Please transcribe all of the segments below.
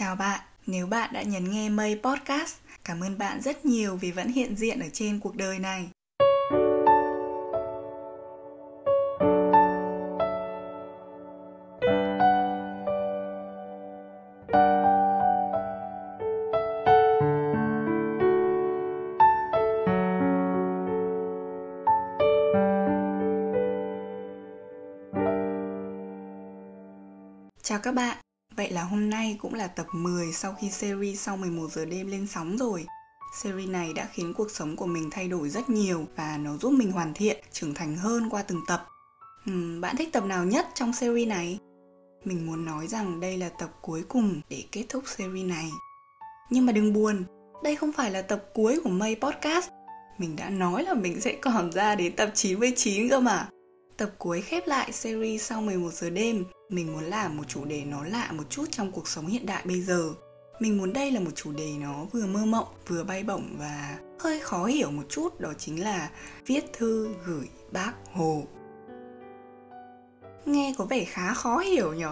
Chào bạn, nếu bạn đã nhấn nghe Mây Podcast, cảm ơn bạn rất nhiều vì vẫn hiện diện ở trên cuộc đời này. Chào các bạn, vậy là hôm nay cũng là tập 10 sau khi series sau 11 giờ đêm lên sóng rồi. Series này đã khiến cuộc sống của mình thay đổi rất nhiều và nó giúp mình hoàn thiện, trưởng thành hơn qua từng tập. Bạn thích tập nào nhất trong series này? Mình muốn nói rằng đây là tập cuối cùng để kết thúc series này. Nhưng mà đừng buồn, đây không phải là tập cuối của Mây Podcast. Mình đã nói là mình sẽ còn ra đến tập 99 cơ mà. Tập cuối khép lại series sau 11 giờ đêm, mình muốn làm một chủ đề nó lạ một chút trong cuộc sống hiện đại bây giờ. Mình muốn đây là một chủ đề nó vừa mơ mộng, vừa bay bổng và hơi khó hiểu một chút, đó chính là viết thư gửi Bác Hồ. Nghe có vẻ khá khó hiểu nhỉ?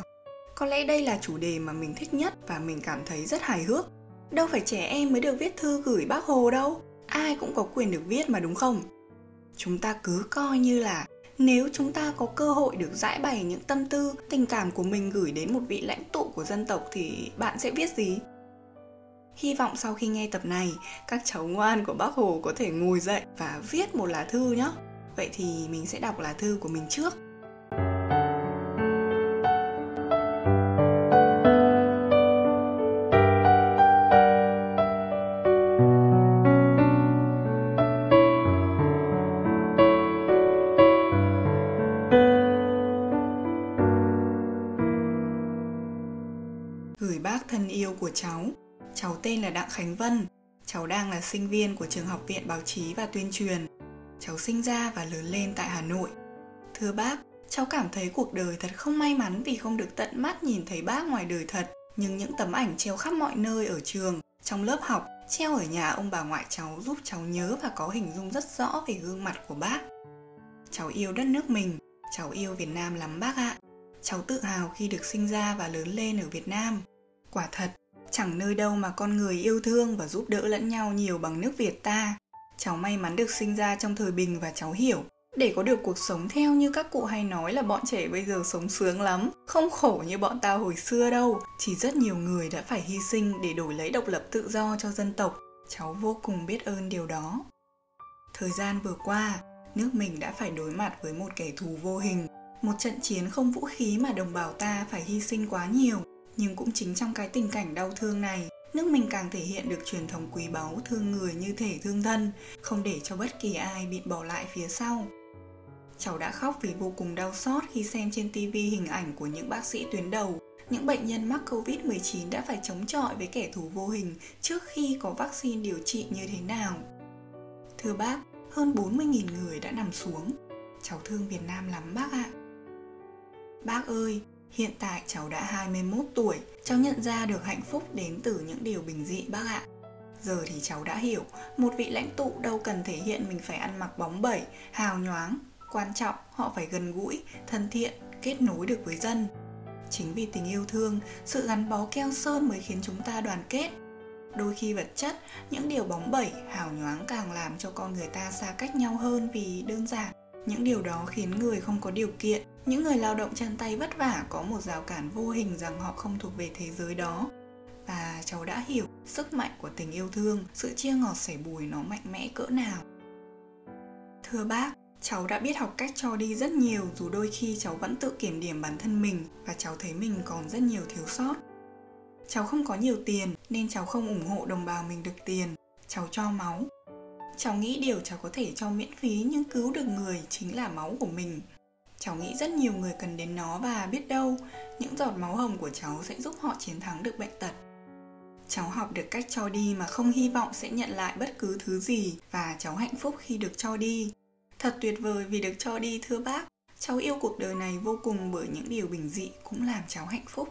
Có lẽ đây là chủ đề mà mình thích nhất và mình cảm thấy rất hài hước. Đâu phải trẻ em mới được viết thư gửi Bác Hồ đâu, ai cũng có quyền được viết mà đúng không? Chúng ta cứ coi như là nếu chúng ta có cơ hội được giãi bày những tâm tư, tình cảm của mình gửi đến một vị lãnh tụ của dân tộc thì bạn sẽ viết gì? Hy vọng sau khi nghe tập này, các cháu ngoan của Bác Hồ có thể ngồi dậy và viết một lá thư nhé. Vậy thì mình sẽ đọc lá thư của mình trước. Gửi bác thân yêu của cháu. Cháu tên là Đặng Khánh Vân. Cháu đang là sinh viên của trường Học viện Báo chí và Tuyên truyền. Cháu sinh ra và lớn lên tại Hà Nội. Thưa bác, cháu cảm thấy cuộc đời thật không may mắn vì không được tận mắt nhìn thấy bác ngoài đời thật. Nhưng những tấm ảnh treo khắp mọi nơi ở trường, trong lớp học, treo ở nhà ông bà ngoại cháu giúp cháu nhớ và có hình dung rất rõ về gương mặt của bác. Cháu yêu đất nước mình, cháu yêu Việt Nam lắm bác ạ. Cháu tự hào khi được sinh ra và lớn lên ở Việt Nam. Quả thật, chẳng nơi đâu mà con người yêu thương và giúp đỡ lẫn nhau nhiều bằng nước Việt ta. Cháu may mắn được sinh ra trong thời bình và cháu hiểu. Để có được cuộc sống theo như các cụ hay nói là bọn trẻ bây giờ sống sướng lắm, không khổ như bọn tao hồi xưa đâu. Chỉ rất nhiều người đã phải hy sinh để đổi lấy độc lập tự do cho dân tộc. Cháu vô cùng biết ơn điều đó. Thời gian vừa qua, nước mình đã phải đối mặt với một kẻ thù vô hình. Một trận chiến không vũ khí mà đồng bào ta phải hy sinh quá nhiều. Nhưng cũng chính trong cái tình cảnh đau thương này, nước mình càng thể hiện được truyền thống quý báu thương người như thể thương thân, không để cho bất kỳ ai bị bỏ lại phía sau. Cháu đã khóc vì vô cùng đau xót khi xem trên TV hình ảnh của những bác sĩ tuyến đầu, những bệnh nhân mắc Covid-19 đã phải chống chọi với kẻ thù vô hình trước khi có vaccine điều trị như thế nào. Thưa bác, hơn 40.000 người đã nằm xuống. Cháu thương Việt Nam lắm bác ạ. Bác ơi! Hiện tại cháu đã 21 tuổi, cháu nhận ra được hạnh phúc đến từ những điều bình dị bác ạ. Giờ thì cháu đã hiểu, một vị lãnh tụ đâu cần thể hiện mình phải ăn mặc bóng bẩy, hào nhoáng. Quan trọng, họ phải gần gũi, thân thiện, kết nối được với dân. Chính vì tình yêu thương, sự gắn bó keo sơn mới khiến chúng ta đoàn kết. Đôi khi vật chất, những điều bóng bẩy, hào nhoáng càng làm cho con người ta xa cách nhau hơn vì đơn giản. Những điều đó khiến người không có điều kiện, những người lao động chân tay vất vả có một rào cản vô hình rằng họ không thuộc về thế giới đó. Và cháu đã hiểu sức mạnh của tình yêu thương, sự chia ngọt sẻ bùi nó mạnh mẽ cỡ nào. Thưa bác, cháu đã biết học cách cho đi rất nhiều dù đôi khi cháu vẫn tự kiểm điểm bản thân mình và cháu thấy mình còn rất nhiều thiếu sót. Cháu không có nhiều tiền nên cháu không ủng hộ đồng bào mình được tiền, cháu cho máu. Cháu nghĩ điều cháu có thể cho miễn phí nhưng cứu được người chính là máu của mình. Cháu nghĩ rất nhiều người cần đến nó và biết đâu, những giọt máu hồng của cháu sẽ giúp họ chiến thắng được bệnh tật. Cháu học được cách cho đi mà không hy vọng sẽ nhận lại bất cứ thứ gì và cháu hạnh phúc khi được cho đi. Thật tuyệt vời vì được cho đi thưa bác. Cháu yêu cuộc đời này vô cùng bởi những điều bình dị cũng làm cháu hạnh phúc.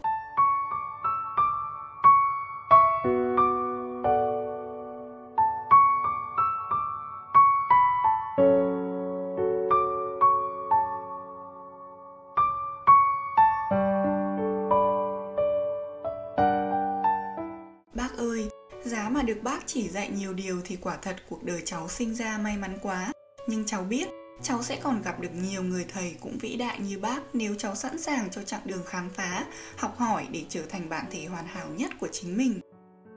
Giá mà được bác chỉ dạy nhiều điều thì quả thật cuộc đời cháu sinh ra may mắn quá. Nhưng cháu biết, cháu sẽ còn gặp được nhiều người thầy cũng vĩ đại như bác nếu cháu sẵn sàng cho chặng đường khám phá, học hỏi để trở thành bản thể hoàn hảo nhất của chính mình.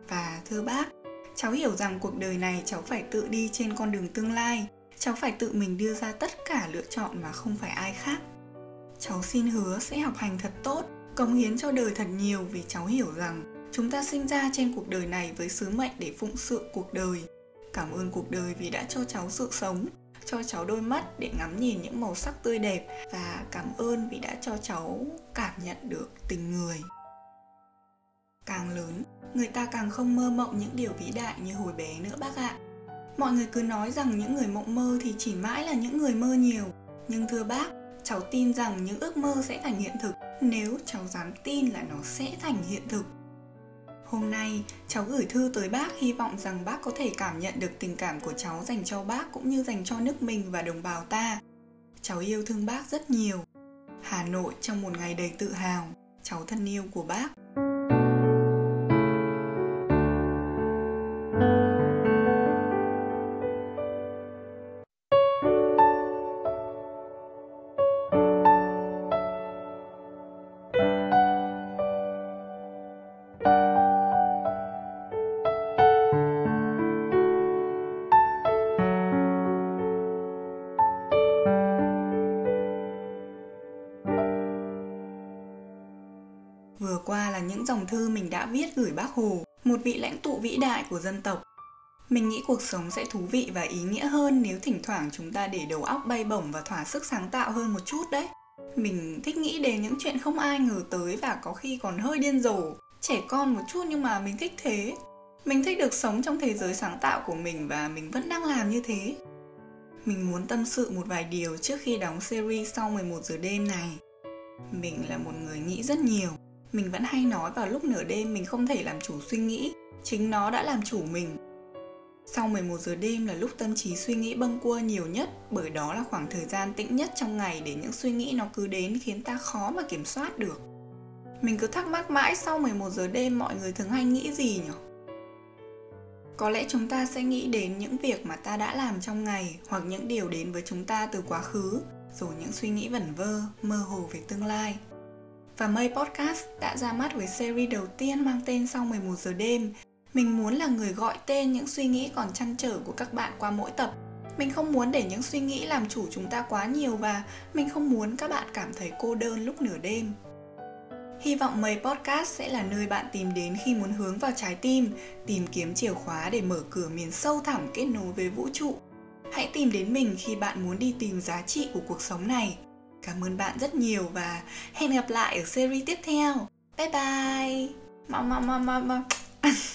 Và thưa bác, cháu hiểu rằng cuộc đời này cháu phải tự đi trên con đường tương lai. Cháu phải tự mình đưa ra tất cả lựa chọn mà không phải ai khác. Cháu xin hứa sẽ học hành thật tốt, cống hiến cho đời thật nhiều vì cháu hiểu rằng chúng ta sinh ra trên cuộc đời này với sứ mệnh để phụng sự cuộc đời. Cảm ơn cuộc đời vì đã cho cháu sự sống, cho cháu đôi mắt để ngắm nhìn những màu sắc tươi đẹp và cảm ơn vì đã cho cháu cảm nhận được tình người. Càng lớn, người ta càng không mơ mộng những điều vĩ đại như hồi bé nữa bác ạ. Mọi người cứ nói rằng những người mộng mơ thì chỉ mãi là những người mơ nhiều. Nhưng thưa bác, cháu tin rằng những ước mơ sẽ thành hiện thực nếu cháu dám tin là nó sẽ thành hiện thực. Hôm nay, cháu gửi thư tới bác hy vọng rằng bác có thể cảm nhận được tình cảm của cháu dành cho bác cũng như dành cho nước mình và đồng bào ta. Cháu yêu thương bác rất nhiều. Hà Nội trong một ngày đầy tự hào, cháu thân yêu của bác. Vừa qua là những dòng thư mình đã viết gửi Bác Hồ, một vị lãnh tụ vĩ đại của dân tộc. Mình nghĩ cuộc sống sẽ thú vị và ý nghĩa hơn nếu thỉnh thoảng chúng ta để đầu óc bay bổng và thỏa sức sáng tạo hơn một chút đấy. Mình thích nghĩ đến những chuyện không ai ngờ tới và có khi còn hơi điên rồ, trẻ con một chút nhưng mà mình thích thế. Mình thích được sống trong thế giới sáng tạo của mình và mình vẫn đang làm như thế. Mình muốn tâm sự một vài điều trước khi đóng series sau 11 giờ đêm này. Mình là một người nghĩ rất nhiều. Mình vẫn hay nói vào lúc nửa đêm mình không thể làm chủ suy nghĩ, chính nó đã làm chủ mình. Sau 11 giờ đêm là lúc tâm trí suy nghĩ bâng quơ nhiều nhất, bởi đó là khoảng thời gian tĩnh nhất trong ngày để những suy nghĩ nó cứ đến khiến ta khó mà kiểm soát được. Mình cứ thắc mắc mãi sau 11 giờ đêm mọi người thường hay nghĩ gì nhỉ? Có lẽ chúng ta sẽ nghĩ đến những việc mà ta đã làm trong ngày hoặc những điều đến với chúng ta từ quá khứ, rồi những suy nghĩ vẩn vơ, mơ hồ về tương lai. Và Mây Podcast đã ra mắt với series đầu tiên mang tên Sau 11 giờ đêm. Mình muốn là người gọi tên những suy nghĩ còn trăn trở của các bạn qua mỗi tập. Mình không muốn để những suy nghĩ làm chủ chúng ta quá nhiều và mình không muốn các bạn cảm thấy cô đơn lúc nửa đêm. Hy vọng Mây Podcast sẽ là nơi bạn tìm đến khi muốn hướng vào trái tim, tìm kiếm chìa khóa để mở cửa miền sâu thẳm kết nối với vũ trụ. Hãy tìm đến mình khi bạn muốn đi tìm giá trị của cuộc sống này. Cảm ơn bạn rất nhiều và hẹn gặp lại ở series tiếp theo. Bye bye.